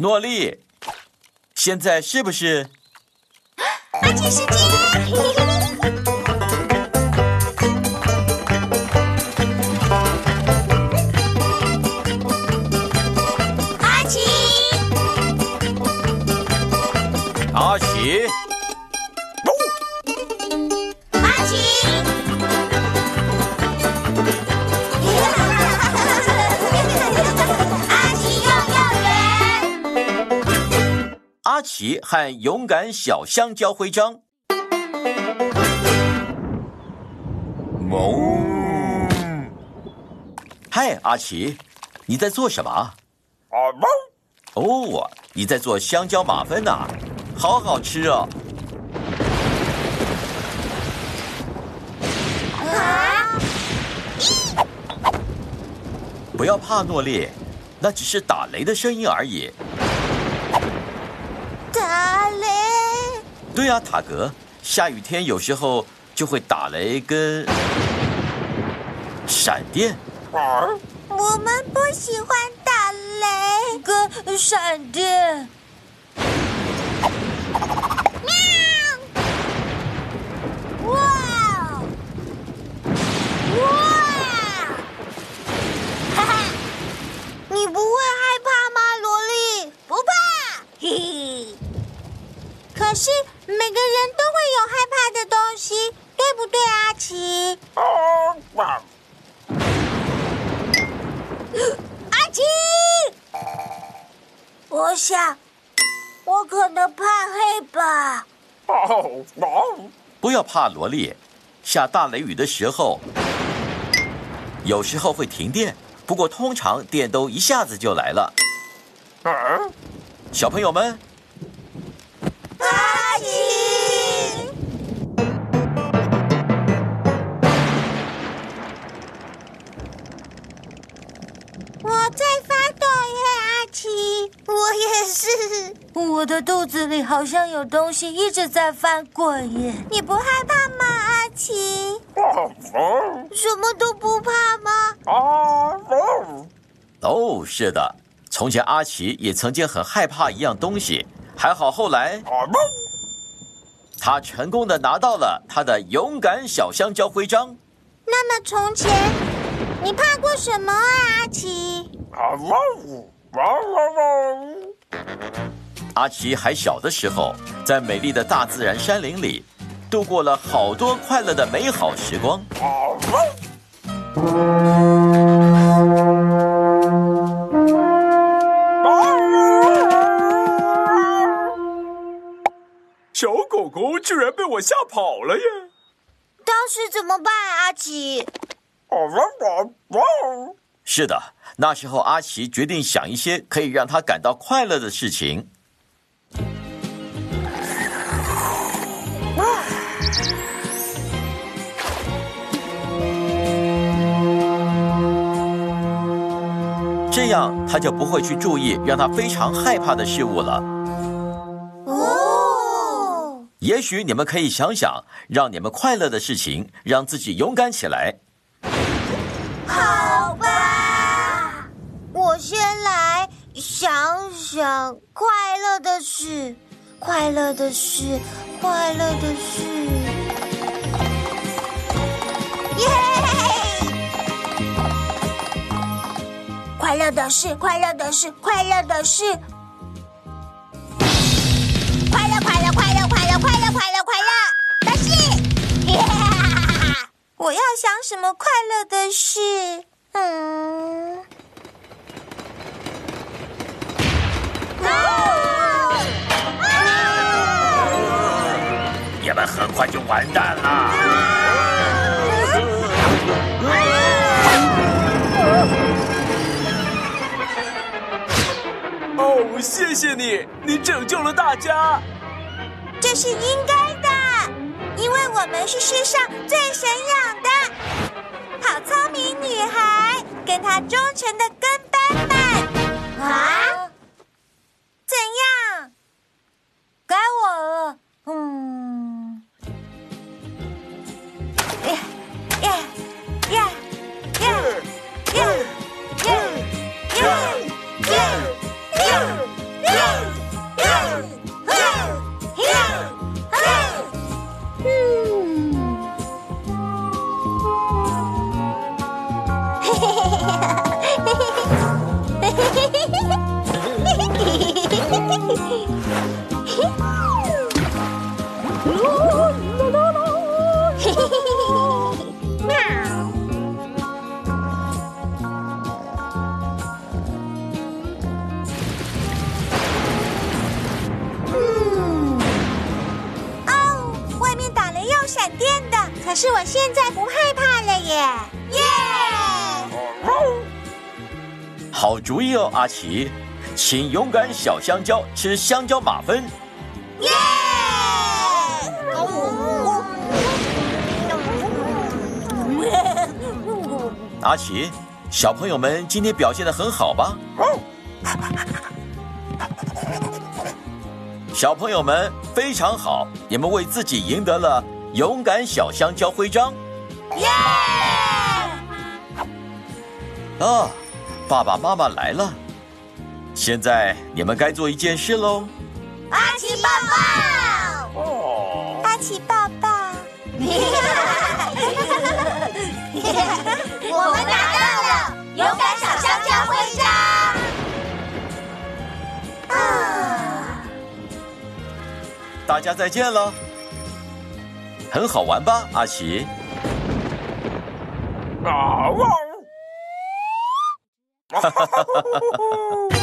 诺丽，现在是不是安静时间？阿奇，阿奇，阿奇。 阿奇和勇敢小香蕉徽章。哞！嗨，阿奇，你在做什么？啊哞！哦，你在做香蕉马芬呐，好好吃哦。啊！不要怕，诺丽，那只是打雷的声音而已。 打雷？对啊，塔格，下雨天有时候就会打雷跟闪电。我们不喜欢打雷跟闪电。喵！哇！哇！哈哈，你不会害怕吗，萝莉？不怕。嘿嘿。 可是每个人都会有害怕的东西，对不对，阿奇？阿奇，我想我可能怕黑吧。不要怕，萝莉。下大雷雨的时候，有时候会停电，不过通常电都一下子就来了。小朋友们。 阿奇，我在发抖耶，阿奇，我也是。我的肚子里好像有东西一直在翻滚耶。你不害怕吗，阿奇？什么都不怕吗？哦，是的，从前阿奇也曾经很害怕一样东西。 还好，后来他成功的拿到了他的勇敢小香蕉徽章。那么从前，你怕过什么啊，阿奇？阿奇还小的时候，在美丽的大自然山林里，度过了好多快乐的美好时光。小狗狗居然被我吓跑了耶！当时怎么办，阿奇？是的，那时候阿奇决定想一些可以让他感到快乐的事情。这样他就不会去注意让他非常害怕的事物了。 也许你们可以想想让你们快乐的事情，让自己勇敢起来。好吧，我先来想想快乐的事，快乐的事，快乐的事。耶！快乐的事，快乐的事，快乐的事。 快乐的事，我要想什么快乐的事？你们很快就完蛋了。哦，谢谢你，你拯救了大家。 这是应该的，因为我们是世上最神养的好聪明女孩，跟她忠诚的跟班们。啊？怎样？该我了。是我现在不害怕了耶！耶！好主意哦，阿奇，请勇敢小香蕉吃香蕉马芬。耶！阿奇，小朋友们今天表现得很好吧？小朋友们非常好，你们为自己赢得了勇敢小香蕉徽章。耶！啊，爸爸妈妈来了，现在你们该做一件事喽。阿奇抱抱。哦。阿奇抱抱。我们拿到了勇敢小香蕉徽章。啊！大家再见了，很好玩吧，阿奇？啊！哈哈哈哈哈哈！